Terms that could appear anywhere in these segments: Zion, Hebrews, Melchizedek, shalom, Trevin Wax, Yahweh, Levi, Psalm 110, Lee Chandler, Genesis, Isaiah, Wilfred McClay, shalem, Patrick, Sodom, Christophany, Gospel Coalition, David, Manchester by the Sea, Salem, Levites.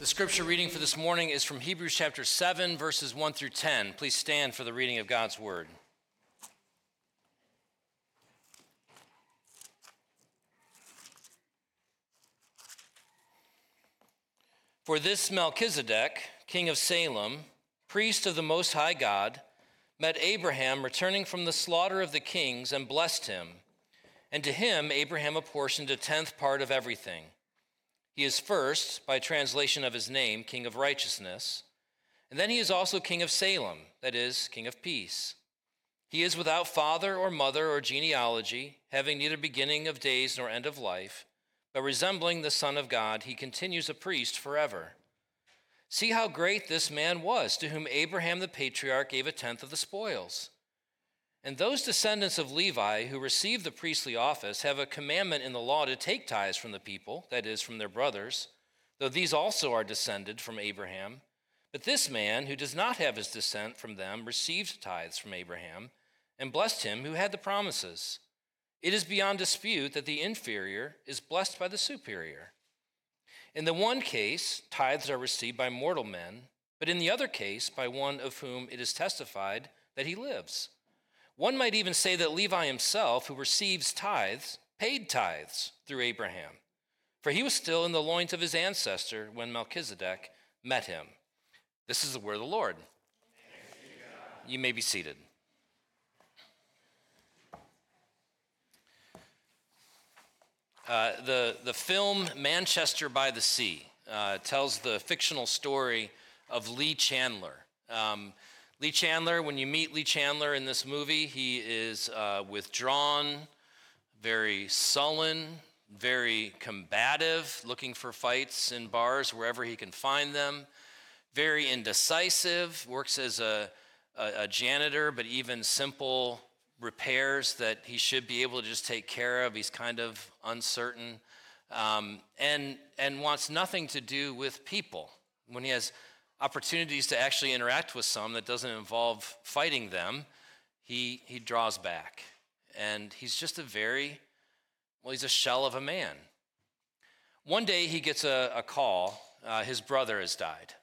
The scripture reading for this morning is from Hebrews chapter 7, verses 1 through 10. Please stand for the reading of God's word. For this Melchizedek, king of Salem, priest of the Most High God, met Abraham returning from the slaughter of the kings and blessed him. And to him Abraham apportioned a 10th part of everything. He is first, by translation of his name, King of Righteousness, and then he is also King of Salem, that is, King of Peace. He is without father or mother or genealogy, having neither beginning of days nor end of life, but resembling the Son of God, he continues a priest forever. See how great this man was, to whom Abraham the patriarch gave 1/10 of the spoils. And those descendants of Levi who receive the priestly office have a commandment in the law to take tithes from the people, that is, from their brothers, though these also are descended from Abraham. But this man, who does not have his descent from them, received tithes from Abraham and blessed him who had the promises. It is beyond dispute that the inferior is blessed by the superior. In the one case, tithes are received by mortal men, but in the other case, by one of whom it is testified that he lives. One might even say that Levi himself, who receives tithes, paid tithes through Abraham, for he was still in the loins of his ancestor when Melchizedek met him. This is the word of the Lord. You may be seated. The film Manchester by the Sea tells the fictional story of Lee Chandler. Lee Chandler, when you meet Lee Chandler in this movie, he is withdrawn, very sullen, very combative, looking for fights in bars wherever he can find them, very indecisive, works as a janitor, but even simple repairs that he should be able to just take care of, he's kind of uncertain, and wants nothing to do with people. When he has opportunities to actually interact with some that doesn't involve fighting them, he draws back. And he's just he's a shell of a man. One day he gets a call. His brother has died.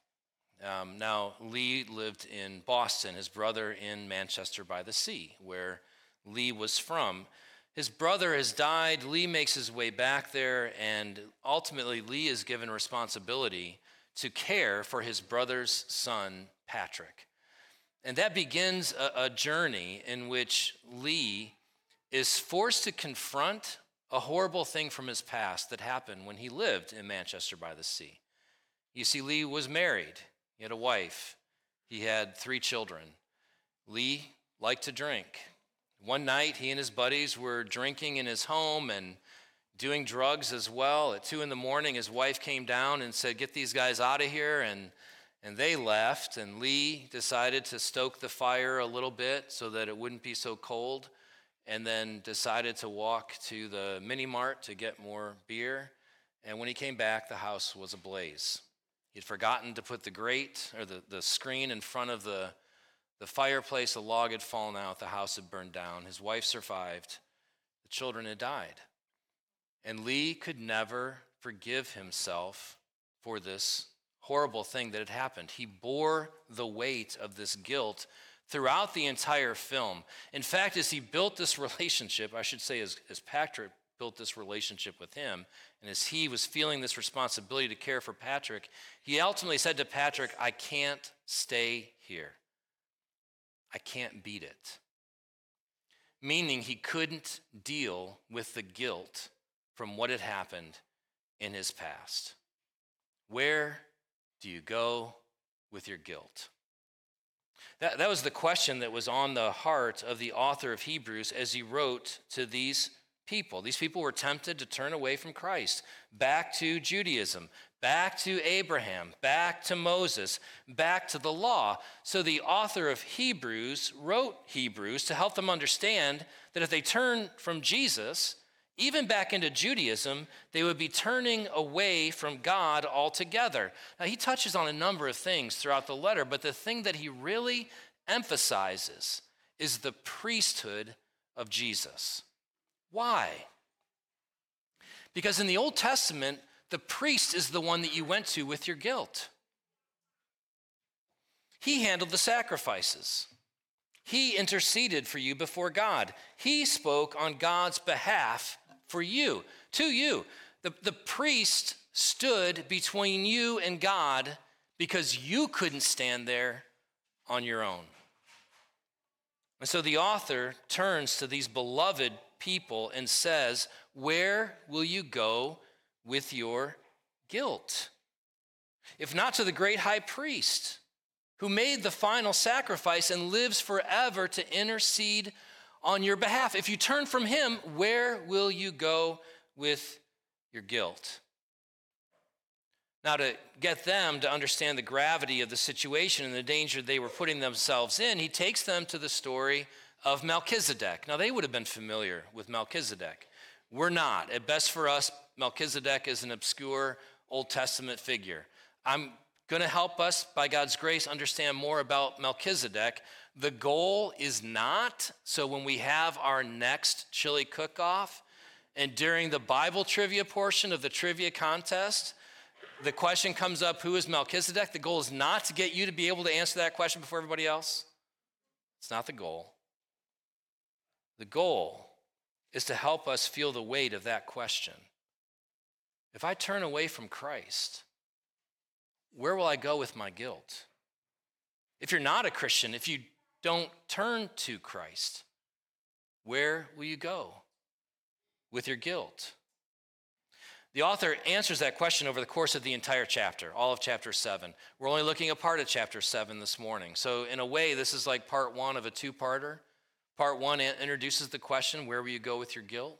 Now, Lee lived in Boston, his brother in Manchester by the Sea, where Lee was from. His brother has died. Lee makes his way back there, and ultimately Lee is given responsibility to care for his brother's son, Patrick. And that begins a journey in which Lee is forced to confront a horrible thing from his past that happened when he lived in Manchester by the Sea. You see, Lee was married. He had a wife. He had 3 children. Lee liked to drink. One night, he and his buddies were drinking in his home and doing drugs as well. At 2 a.m, his wife came down and said, "Get these guys out of here," and they left, and Lee decided to stoke the fire a little bit so that it wouldn't be so cold, and then decided to walk to the mini mart to get more beer, and when he came back, the house was ablaze. He'd forgotten to put the grate or the screen in front of the fireplace. A log had fallen out. The house had burned down. His wife survived. The children had died. And Lee could never forgive himself for this horrible thing that had happened. He bore the weight of this guilt throughout the entire film. In fact, as he built this relationship, I should say as Patrick built this relationship with him, and as he was feeling this responsibility to care for Patrick, he ultimately said to Patrick, "I can't stay here. I can't beat it." Meaning he couldn't deal with the guilt from what had happened in his past. Where do you go with your guilt? That was the question that was on the heart of the author of Hebrews as he wrote to these people. These people were tempted to turn away from Christ, back to Judaism, back to Abraham, back to Moses, back to the law. So the author of Hebrews wrote Hebrews to help them understand that if they turn from Jesus, even back into Judaism, they would be turning away from God altogether. Now, he touches on a number of things throughout the letter, but the thing that he really emphasizes is the priesthood of Jesus. Why? Because in the Old Testament, The priest is the one that you went to with your guilt. He handled the sacrifices. He interceded for you before God. He spoke on God's behalf for you, to you. The priest stood between you and God because you couldn't stand there on your own. And so the author turns to these beloved people and says, where will you go with your guilt? If not to the great high priest who made the final sacrifice and lives forever to intercede on your behalf. If you turn from him, where will you go with your guilt? Now, to get them to understand the gravity of the situation and the danger they were putting themselves in, he takes them to the story of Melchizedek. Now, they would have been familiar with Melchizedek. We're not. At best for us, Melchizedek is an obscure Old Testament figure. I'm going to help us, by God's grace, understand more about Melchizedek. The goal is not, so when we have our next chili cook-off, and during the Bible trivia portion of the trivia contest, the question comes up, who is Melchizedek? The goal is not to get you to be able to answer that question before everybody else. It's not the goal. The goal is to help us feel the weight of that question. If I turn away from Christ, where will I go with my guilt? If you're not a Christian, if you don't turn to Christ, where will you go with your guilt? The author answers that question over the course of the entire chapter, all of chapter 7. We're only looking at part of chapter 7 this morning. So in a way, this is like part one of a two-parter. Part one introduces the question, where will you go with your guilt?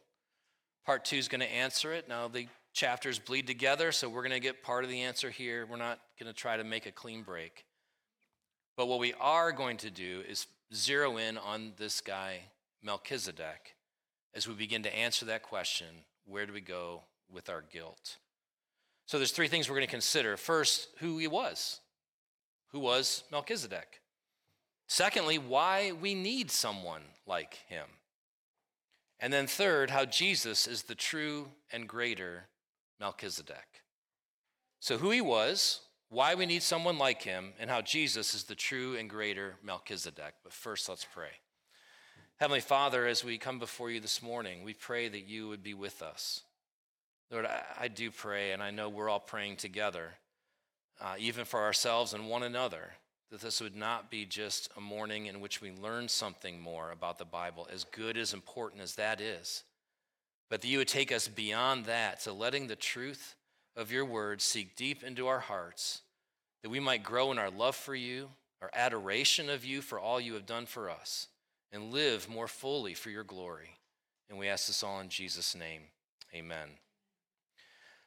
Part two is going to answer it. Now, the chapters bleed together, so we're going to get part of the answer here. We're not going to try to make a clean break. But what we are going to do is zero in on this guy, Melchizedek, as we begin to answer that question, where do we go with our guilt? So there's three things we're going to consider. First, who he was. Who was Melchizedek? Secondly, why we need someone like him. And then third, how Jesus is the true and greater Melchizedek. So who he was, why we need someone like him, and how Jesus is the true and greater Melchizedek. But first, let's pray. Heavenly Father, as we come before you this morning, we pray that you would be with us. Lord, I do pray, and I know we're all praying together, even for ourselves and one another, that this would not be just a morning in which we learn something more about the Bible, as good, as important as that is, but that you would take us beyond that to letting the truth of your word sink deep into our hearts, that we might grow in our love for you, our adoration of you for all you have done for us, and live more fully for your glory. And we ask this all in Jesus' name. Amen.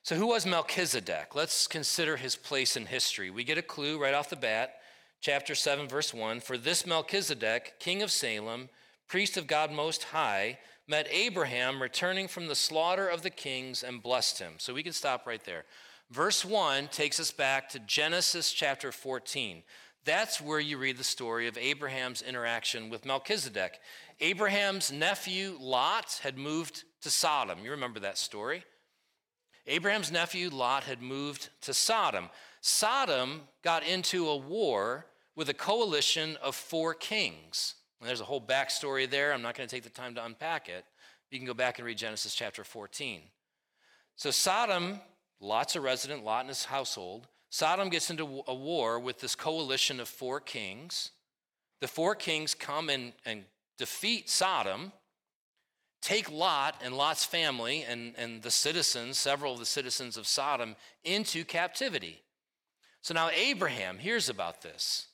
So who was Melchizedek? Let's consider his place in history. We get a clue right off the bat. Chapter 7, verse 1, for this Melchizedek, king of Salem, priest of God Most High, met Abraham returning from the slaughter of the kings and blessed him. So we can stop right there. Verse 1 takes us back to Genesis chapter 14. That's where you read the story of Abraham's interaction with Melchizedek. Abraham's nephew Lot had moved to Sodom. You remember that story? Abraham's nephew Lot had moved to Sodom. Sodom got into a war with a coalition of four kings. And there's a whole backstory there. I'm not going to take the time to unpack it. You can go back and read Genesis chapter 14. So Sodom, Lot's a resident, Lot and his household. Sodom gets into a war with this coalition of four kings. The four kings come and defeat Sodom, take Lot and Lot's family and the citizens, several of the citizens of Sodom, into captivity. So now Abraham hears about this.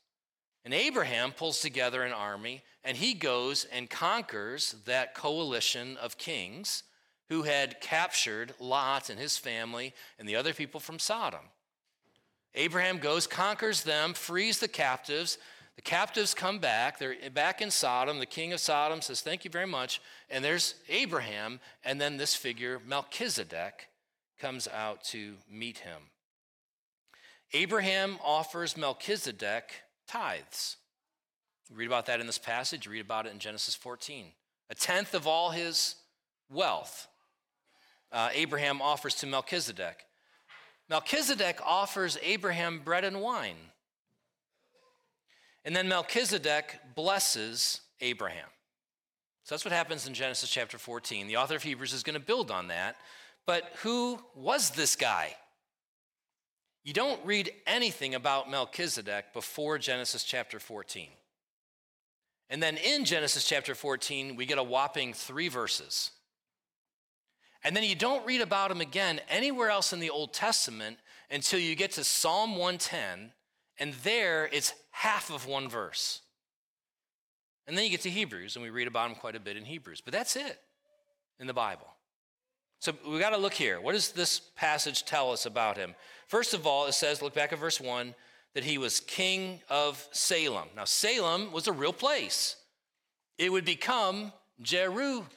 And Abraham pulls together an army, and he goes and conquers that coalition of kings who had captured Lot and his family and the other people from Sodom. Abraham goes, conquers them, frees the captives. The captives come back. They're back in Sodom. The king of Sodom says, thank you very much. And there's Abraham, and then this figure, Melchizedek, comes out to meet him. Abraham offers Melchizedek tithes. You read about that in this passage. You read about it in Genesis 14. 1/10 of all his wealth, Abraham offers to Melchizedek. Melchizedek offers Abraham bread and wine. And then Melchizedek blesses Abraham. So that's what happens in Genesis chapter 14. The author of Hebrews is going to build on that. But who was this guy? You don't read anything about Melchizedek before Genesis chapter 14. And then in Genesis chapter 14, we get a whopping 3 verses. And then you don't read about him again anywhere else in the Old Testament until you get to Psalm 110, and there it's half of 1 verse. And then you get to Hebrews, and we read about him quite a bit in Hebrews. But that's it in the Bible. So we got to look here. What does this passage tell us about him? First of all, it says, look back at verse 1, that he was king of Salem. Now, Salem was a real place. It would become Jerusalem.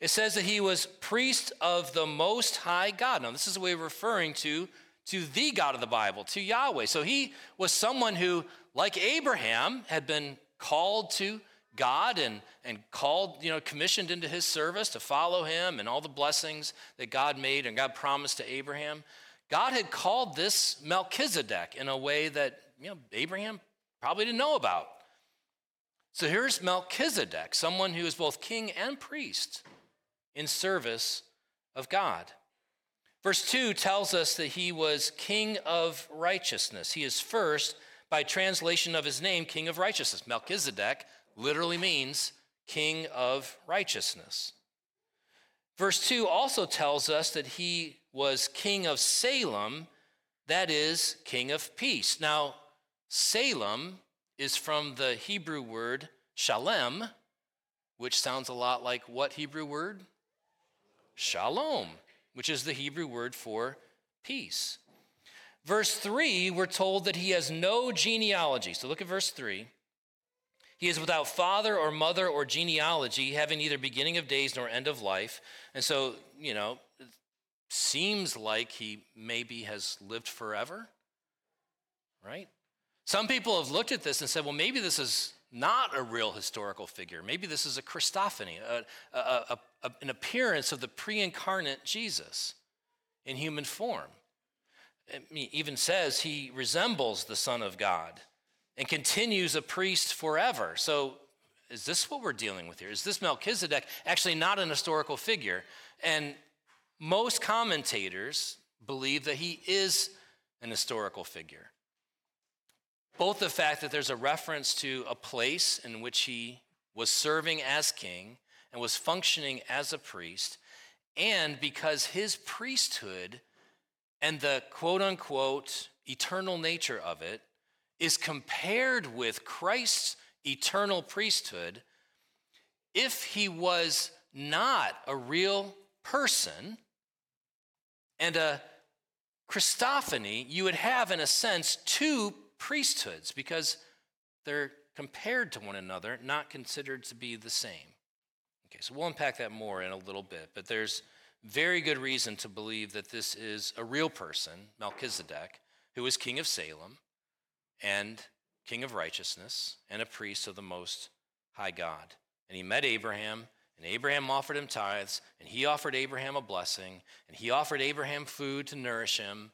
It says that he was priest of the Most High God. Now, this is a way of referring to the God of the Bible, to Yahweh. So he was someone who, like Abraham, had been called to God and called, commissioned into his service to follow him and all the blessings that God made and God promised to Abraham. God had called this Melchizedek in a way that, Abraham probably didn't know about. So here's Melchizedek, someone who is both king and priest in service of God. Verse 2 tells us that he was king of righteousness. He is first, by translation of his name, king of righteousness. Melchizedek literally means king of righteousness. Verse 2 also tells us that he was king of Salem, that is, king of peace. Now, Salem is from the Hebrew word shalem, which sounds a lot like what Hebrew word? Shalom, which is the Hebrew word for peace. Verse 3, we're told that he has no genealogy. So look at verse 3. He is without father or mother or genealogy, having neither beginning of days nor end of life. And so, it seems like he maybe has lived forever, right? Some people have looked at this and said, well, maybe this is not a real historical figure. Maybe this is a Christophany, an appearance of the pre-incarnate Jesus in human form. He even says he resembles the Son of God and continues a priest forever. So is this what we're dealing with here? Is this Melchizedek actually not an historical figure? And most commentators believe that he is an historical figure. Both the fact that there's a reference to a place in which he was serving as king and was functioning as a priest, and because his priesthood and the quote-unquote eternal nature of it is compared with Christ's eternal priesthood, if he was not a real person and a Christophany, you would have, in a sense, two priesthoods, because they're compared to one another, not considered to be the same. Okay, so we'll unpack that more in a little bit, but there's very good reason to believe that this is a real person, Melchizedek, who is king of Salem and king of righteousness and a priest of the Most High God. And he met Abraham, and Abraham offered him tithes, and he offered Abraham a blessing, and he offered Abraham food to nourish him.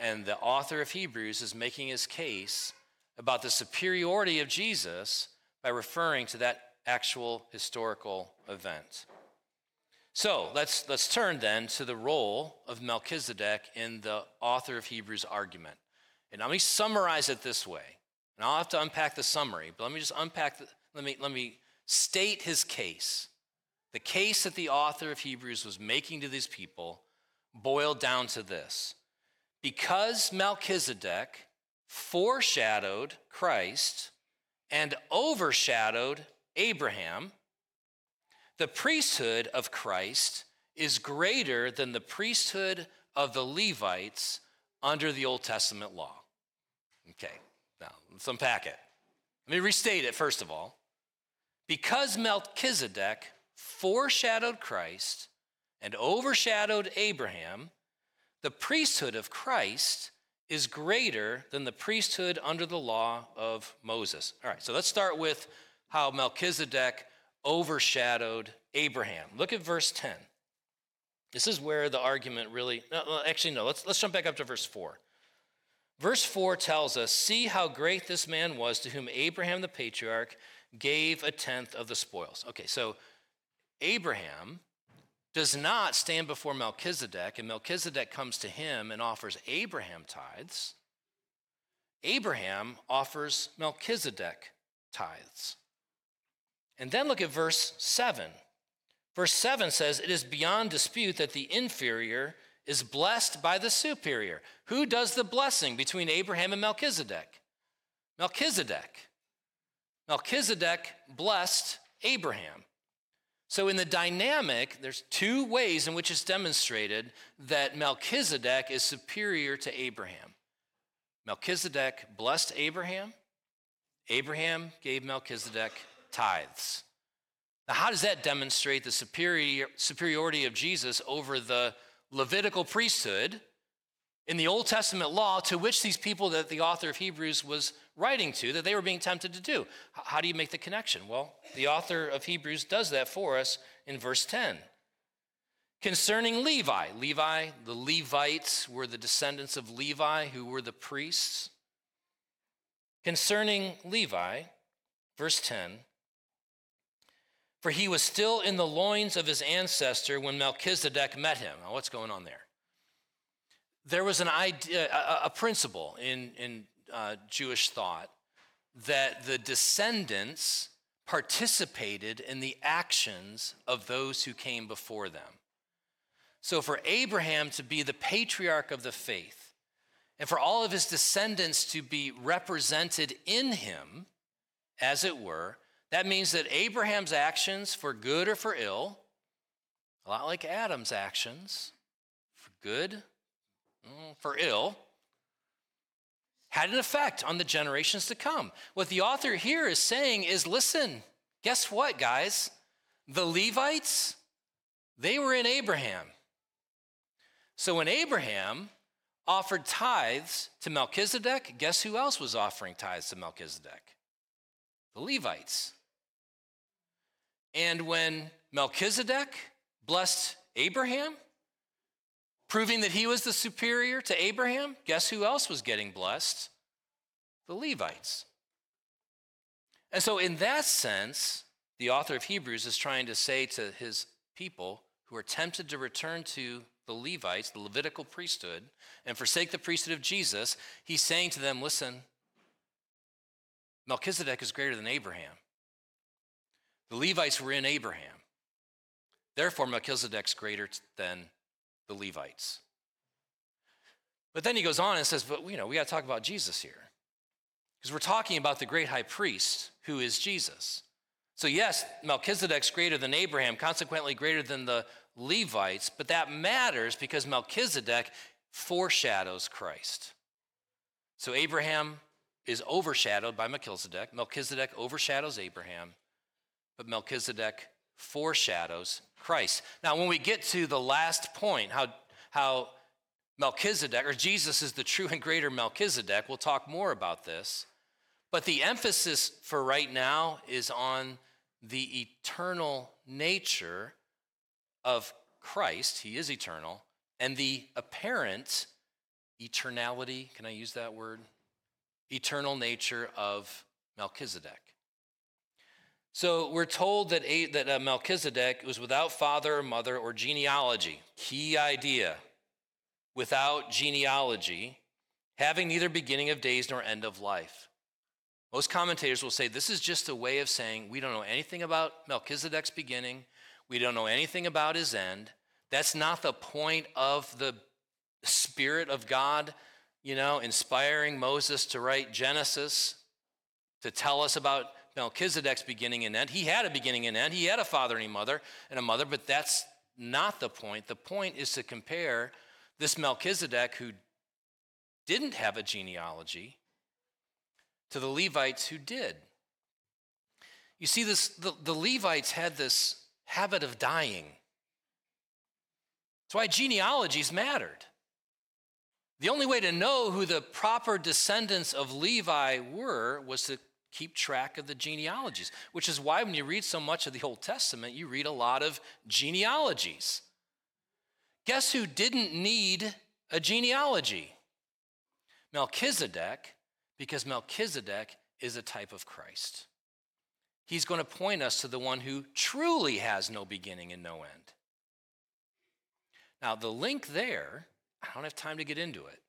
And the author of Hebrews is making his case about the superiority of Jesus by referring to that actual historical event. So let's turn then to the role of Melchizedek in the author of Hebrews' argument. And let me summarize it this way. And I'll have to unpack the summary, but let me state his case. The case that the author of Hebrews was making to these people boiled down to this. Because Melchizedek foreshadowed Christ and overshadowed Abraham, the priesthood of Christ is greater than the priesthood of the Levites under the Old Testament law. Okay, now let's unpack it. Let me restate it first of all. Because Melchizedek foreshadowed Christ and overshadowed Abraham, the priesthood of Christ is greater than the priesthood under the law of Moses. All right, so let's start with how Melchizedek overshadowed Abraham. Look at verse 10. This is where the argument really... Let's jump back up to verse 4. Verse 4 tells us, "See how great this man was to whom Abraham the patriarch gave a tenth of the spoils." Okay, so Abraham does not stand before Melchizedek, and Melchizedek comes to him and offers Abraham tithes. Abraham offers Melchizedek tithes. And then look at verse 7. Verse 7 says, "It is beyond dispute that the inferior is blessed by the superior." Who does the blessing between Abraham and Melchizedek? Melchizedek. Melchizedek blessed Abraham. So in the dynamic, there's two ways in which it's demonstrated that Melchizedek is superior to Abraham. Melchizedek blessed Abraham. Abraham gave Melchizedek tithes. Now, how does that demonstrate the superiority of Jesus over the Levitical priesthood in the Old Testament law to which these people that the author of Hebrews was writing to, that they were being tempted to do? How do you make the connection? Well, the author of Hebrews does that for us in verse 10. Concerning Levi, the Levites were the descendants of Levi who were the priests. Concerning Levi, verse 10, "For he was still in the loins of his ancestor when Melchizedek met him." Now, what's going on there? There was an idea, a principle in Jewish thought that the descendants participated in the actions of those who came before them. So for Abraham to be the patriarch of the faith and for all of his descendants to be represented in him, as it were, that means that Abraham's actions, for good or for ill, a lot like Adam's actions, for good, for ill, had an effect on the generations to come. What the author here is saying is, listen, guess what, guys? The Levites, they were in Abraham. So when Abraham offered tithes to Melchizedek, guess who else was offering tithes to Melchizedek? The Levites. And when Melchizedek blessed Abraham, proving that he was the superior to Abraham, guess who else was getting blessed? The Levites. And so in that sense, the author of Hebrews is trying to say to his people who are tempted to return to the Levites, the Levitical priesthood, and forsake the priesthood of Jesus, he's saying to them, listen, Melchizedek is greater than Abraham. The Levites were in Abraham. Therefore, Melchizedek's greater than the Levites. But then he goes on and says, but we got to talk about Jesus here. Because we're talking about the great high priest who is Jesus. So yes, Melchizedek's greater than Abraham, consequently greater than the Levites, but that matters because Melchizedek foreshadows Christ. So Abraham is overshadowed by Melchizedek. Melchizedek overshadows Abraham, but Melchizedek foreshadows Christ. Now, when we get to the last point, how Melchizedek, or Jesus is the true and greater Melchizedek, we'll talk more about this. But the emphasis for right now is on the eternal nature of Christ. He is eternal, and the apparent eternality, can I use that word? Eternal nature of Melchizedek. So we're told that Melchizedek was without father or mother or genealogy. Key idea. Without genealogy, having neither beginning of days nor end of life. Most commentators will say this is just a way of saying we don't know anything about Melchizedek's beginning. We don't know anything about his end. That's not the point of the Spirit of God, inspiring Moses to write Genesis to tell us about Melchizedek's beginning and end. He had a beginning and end. He had a father and a mother, but that's not the point. The point is to compare this Melchizedek who didn't have a genealogy to the Levites who did. You see, the Levites had this habit of dying. That's why genealogies mattered. The only way to know who the proper descendants of Levi were was to keep track of the genealogies, which is why when you read so much of the Old Testament, you read a lot of genealogies. Guess who didn't need a genealogy? Melchizedek, because Melchizedek is a type of Christ. He's going to point us to the one who truly has no beginning and no end. Now, the link there, I don't have time to get into it,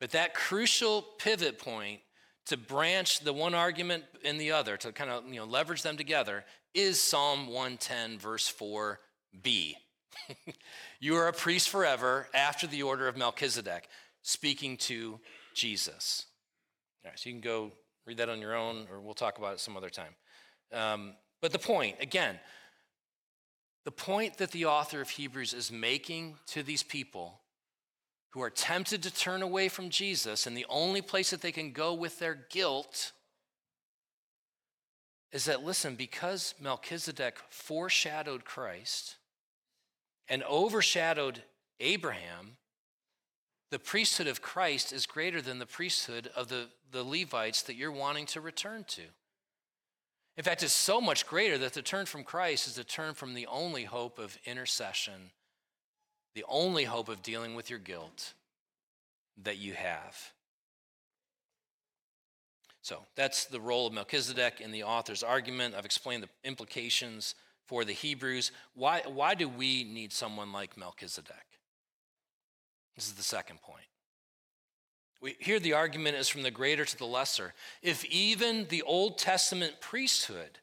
but that crucial pivot point to branch the one argument and the other, to kind of leverage them together, is Psalm 110, verse 4b. You are a priest forever after the order of Melchizedek, speaking to Jesus. All right, so you can go read that on your own, or we'll talk about it some other time. But the point, again, the point that the author of Hebrews is making to these people who are tempted to turn away from Jesus, and the only place that they can go with their guilt is that, listen, because Melchizedek foreshadowed Christ and overshadowed Abraham, the priesthood of Christ is greater than the priesthood of the Levites that you're wanting to return to. In fact, it's so much greater that the turn from Christ is the turn from the only hope of intercession, the only hope of dealing with your guilt that you have. So that's the role of Melchizedek in the author's argument. I've explained the implications for the Hebrews. Why do we need someone like Melchizedek? This is the second point. Here the argument is from the greater to the lesser. If even the Old Testament priesthood,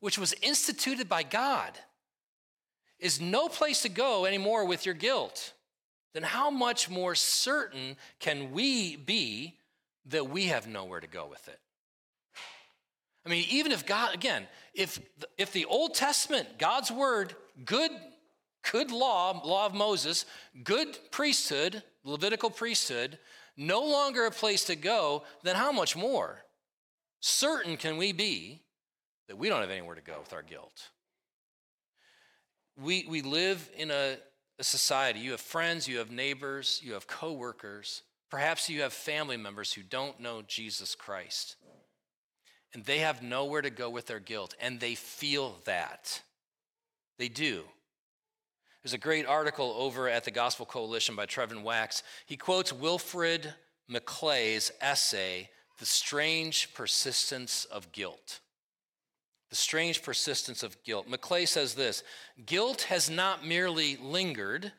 which was instituted by God, is no place to go anymore with your guilt, then how much more certain can we be that we have nowhere to go with it? I mean, even if God, again, if the Old Testament, God's word, good law of Moses, good priesthood, Levitical priesthood, no longer a place to go, then how much more certain can we be that we don't have anywhere to go with our guilt? We live in a society. You have friends, you have neighbors, you have coworkers. Perhaps you have family members who don't know Jesus Christ, and they have nowhere to go with their guilt, and they feel that. They do. There's a great article over at the Gospel Coalition by Trevin Wax. He quotes Wilfred McClay's essay, The Strange Persistence of Guilt. The Strange Persistence of Guilt. McClay says this: guilt has not merely lingered,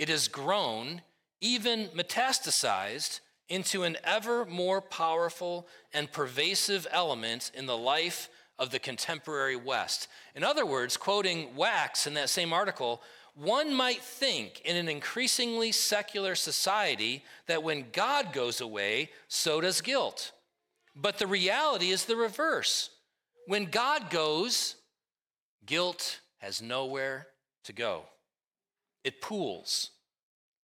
it has grown, even metastasized, into an ever more powerful and pervasive element in the life of the contemporary West. In other words, quoting Wax in that same article, one might think in an increasingly secular society that when God goes away, so does guilt. But the reality is the reverse. When God goes, guilt has nowhere to go. It pools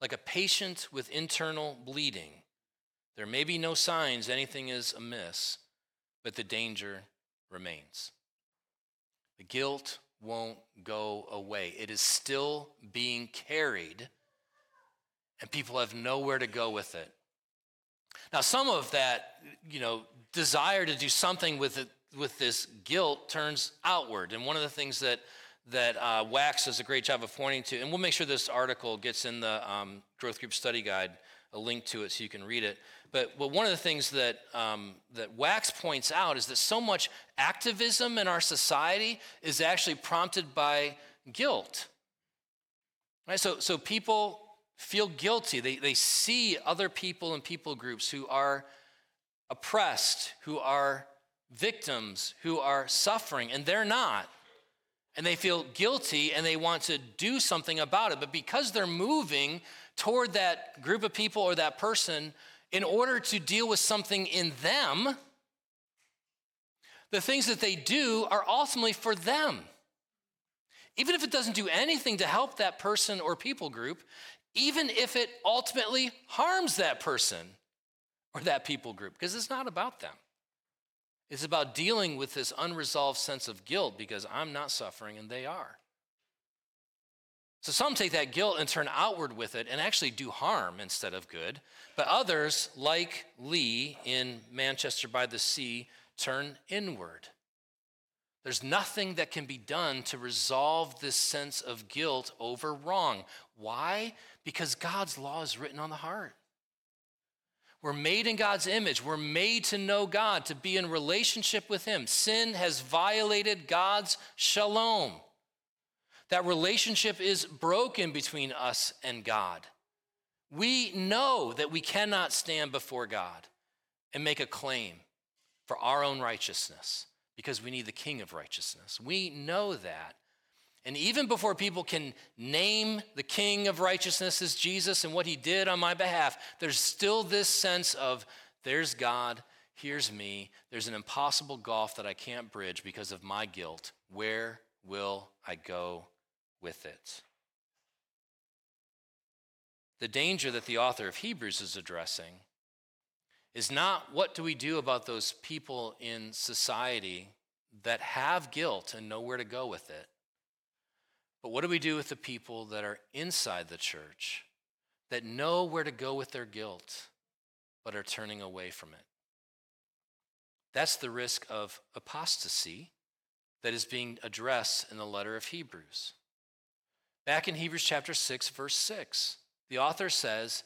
like a patient with internal bleeding. There may be no signs anything is amiss, but the danger remains. The guilt won't go away. It is still being carried, and people have nowhere to go with it. Now, some of that, desire to do something with this guilt turns outward. And one of the things that Wax does a great job of pointing to, and we'll make sure this article gets in the growth group study guide, a link to it so you can read it. But one of the things that Wax points out is that so much activism in our society is actually prompted by guilt. Right? So people feel guilty. They see other people and people groups who are oppressed, who are victims, who are suffering, and they're not. And they feel guilty, and they want to do something about it. But because they're moving toward that group of people or that person in order to deal with something in them, the things that they do are ultimately for them. Even if it doesn't do anything to help that person or people group, even if it ultimately harms that person or that people group, because it's not about them. It's about dealing with this unresolved sense of guilt because I'm not suffering and they are. So some take that guilt and turn outward with it and actually do harm instead of good. But others, like Lee in Manchester by the Sea, turn inward. There's nothing that can be done to resolve this sense of guilt over wrong. Why? Because God's law is written on the heart. We're made in God's image. We're made to know God, to be in relationship with him. Sin has violated God's shalom. That relationship is broken between us and God. We know that we cannot stand before God and make a claim for our own righteousness because we need the King of righteousness. We know that. And even before people can name the King of righteousness as Jesus and what he did on my behalf, there's still this sense of there's God, here's me, there's an impossible gulf that I can't bridge because of my guilt. Where will I go with it? The danger that the author of Hebrews is addressing is not what do we do about those people in society that have guilt and know where to go with it, but what do we do with the people that are inside the church that know where to go with their guilt but are turning away from it? That's the risk of apostasy that is being addressed in the letter of Hebrews. Back in Hebrews chapter 6, verse 6, the author says,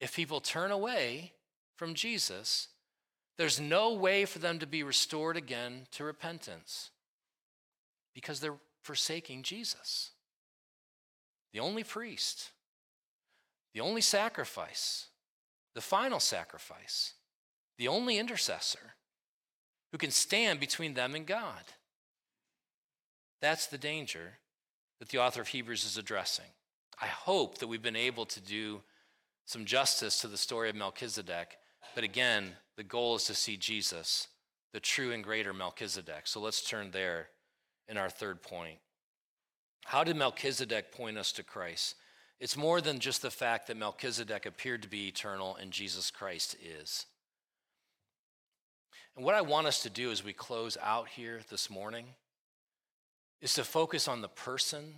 if people turn away from Jesus, there's no way for them to be restored again to repentance because they're forsaking Jesus, the only priest, the only sacrifice, the final sacrifice, the only intercessor who can stand between them and God. That's the danger that the author of Hebrews is addressing. I hope that we've been able to do some justice to the story of Melchizedek, but again, the goal is to see Jesus, the true and greater Melchizedek. So let's turn there. In our third point, how did Melchizedek point us to Christ? It's more than just the fact that Melchizedek appeared to be eternal and Jesus Christ is. And what I want us to do as we close out here this morning is to focus on the person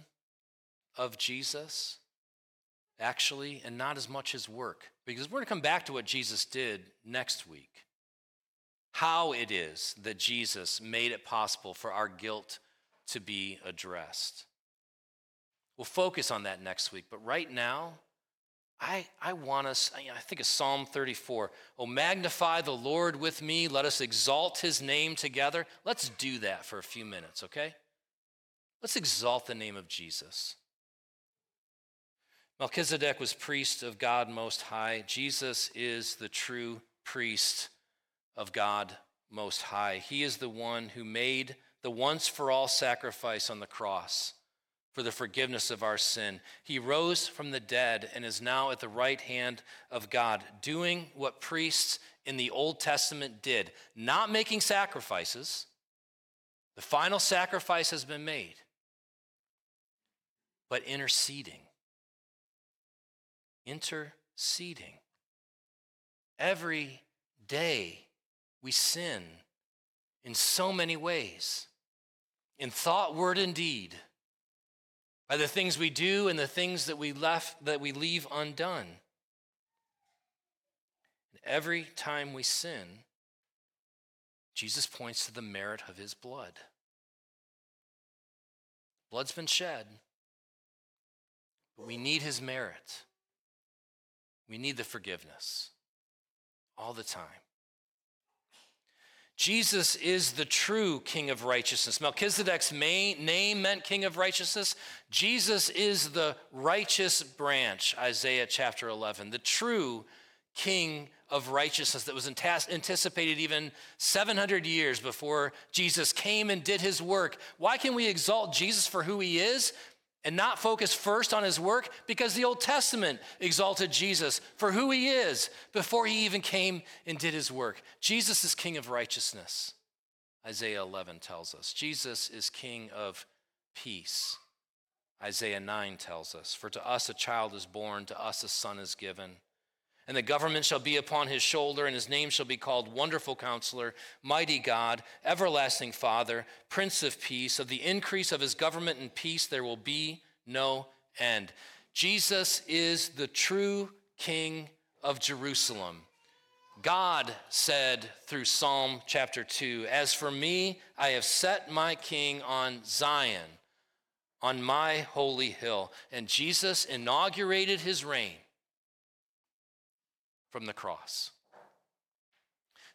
of Jesus, actually, and not as much his work, because we're going to come back to what Jesus did next week. How it is that Jesus made it possible for our guilt to be addressed. We'll focus on that next week, but right now, I want us, I think it's Psalm 34, oh, magnify the Lord with me, let us exalt his name together. Let's do that for a few minutes, okay? Let's exalt the name of Jesus. Melchizedek was priest of God Most High. Jesus is the true priest of God Most High. He is the one who made the once-for-all sacrifice on the cross for the forgiveness of our sin. He rose from the dead and is now at the right hand of God, doing what priests in the Old Testament did, not making sacrifices. The final sacrifice has been made, but interceding. Interceding. Every day we sin in so many ways, in thought, word, and deed, by the things we do and the things that we leave undone. And every time we sin, Jesus points to the merit of his blood. Blood's been shed, but we need his merit. We need the forgiveness all the time. Jesus is the true King of righteousness. Melchizedek's name meant King of righteousness. Jesus is the righteous branch, Isaiah chapter 11, the true King of righteousness that was anticipated even 700 years before Jesus came and did his work. Why can we exalt Jesus for who he is and not focus first on his work? Because the Old Testament exalted Jesus for who he is before he even came and did his work. Jesus is King of righteousness, Isaiah 11 tells us. Jesus is King of peace, Isaiah 9 tells us. For to us a child is born, to us a son is given. And the government shall be upon his shoulder, and his name shall be called Wonderful Counselor, Mighty God, Everlasting Father, Prince of Peace. Of the increase of his government and peace there will be no end. Jesus is the true King of Jerusalem, God said through Psalm chapter 2, "As for me, I have set my king on Zion, on my holy hill." And Jesus inaugurated his reign from the cross.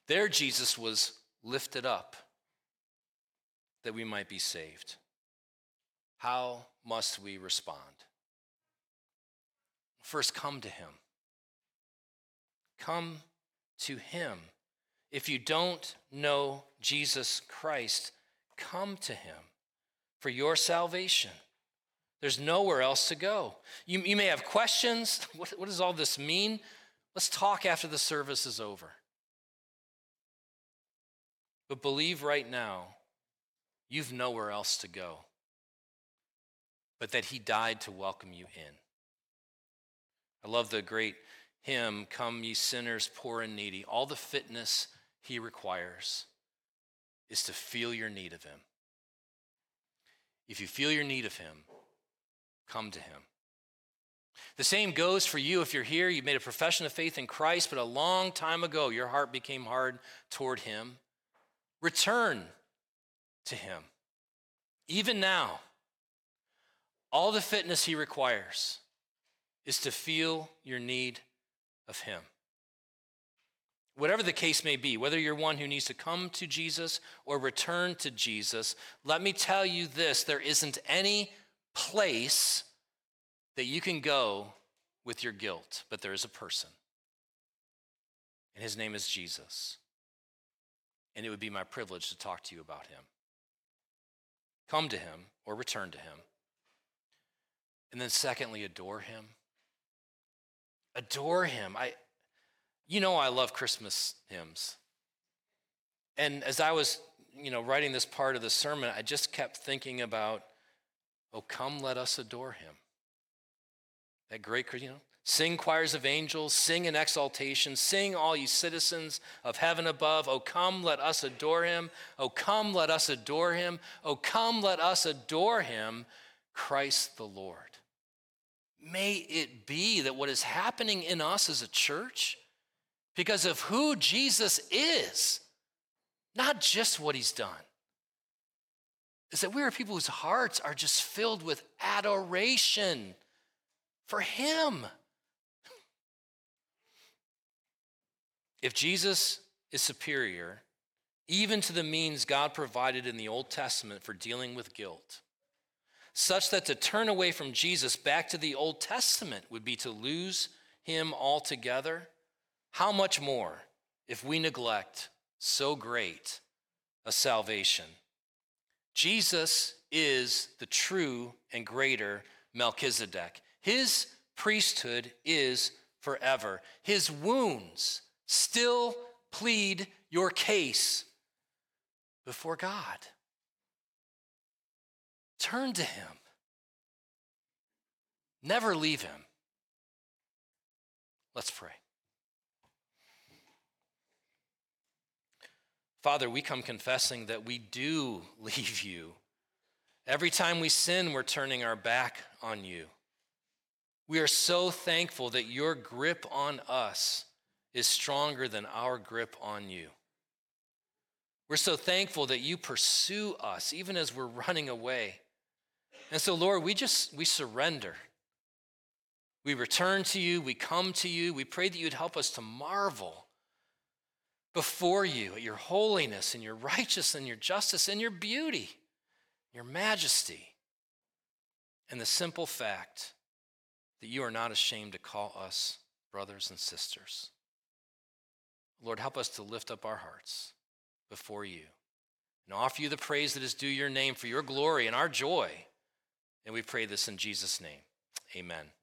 There Jesus was lifted up that we might be saved. How must we respond? First, come to him. Come to him. If you don't know Jesus Christ, come to him for your salvation. There's nowhere else to go. You may have questions. What does all this mean? Let's talk after the service is over. But believe right now, you've nowhere else to go, but that he died to welcome you in. I love the great hymn, "Come ye sinners, poor and needy." All the fitness he requires is to feel your need of him. If you feel your need of him, come to him. The same goes for you if you're here. You made a profession of faith in Christ, but a long time ago, your heart became hard toward him. Return to him. Even now, all the fitness he requires is to feel your need of him. Whatever the case may be, whether you're one who needs to come to Jesus or return to Jesus, let me tell you this, there isn't any place that you can go with your guilt, but there is a person, and his name is Jesus, and it would be my privilege to talk to you about him. Come to him or return to him, and then secondly, adore him. Adore him. I love Christmas hymns. And as I was, writing this part of the sermon, I just kept thinking about, "Oh, come, let us adore him." That great, "Sing choirs of angels, sing in exaltation, sing all ye citizens of heaven above. Oh, come, let us adore him. Oh, come, let us adore him. Oh, come, let us adore him, Christ the Lord." May it be that what is happening in us as a church, because of who Jesus is, not just what he's done, is that we are people whose hearts are just filled with adoration for him. If Jesus is superior, even to the means God provided in the Old Testament for dealing with guilt, such that to turn away from Jesus back to the Old Testament would be to lose him altogether, how much more if we neglect so great a salvation? Jesus is the true and greater Melchizedek. His priesthood is forever. His wounds still plead your case before God. Turn to him. Never leave him. Let's pray. Father, we come confessing that we do leave you. Every time we sin, we're turning our back on you. We are so thankful that your grip on us is stronger than our grip on you. We're so thankful that you pursue us even as we're running away. And so, Lord, we surrender. We return to you. We come to you. We pray that you'd help us to marvel before you at your holiness and your righteousness and your justice and your beauty, your majesty, and the simple fact that you are not ashamed to call us brothers and sisters. Lord, help us to lift up our hearts before you and offer you the praise that is due your name for your glory and our joy. And we pray this in Jesus' name. Amen.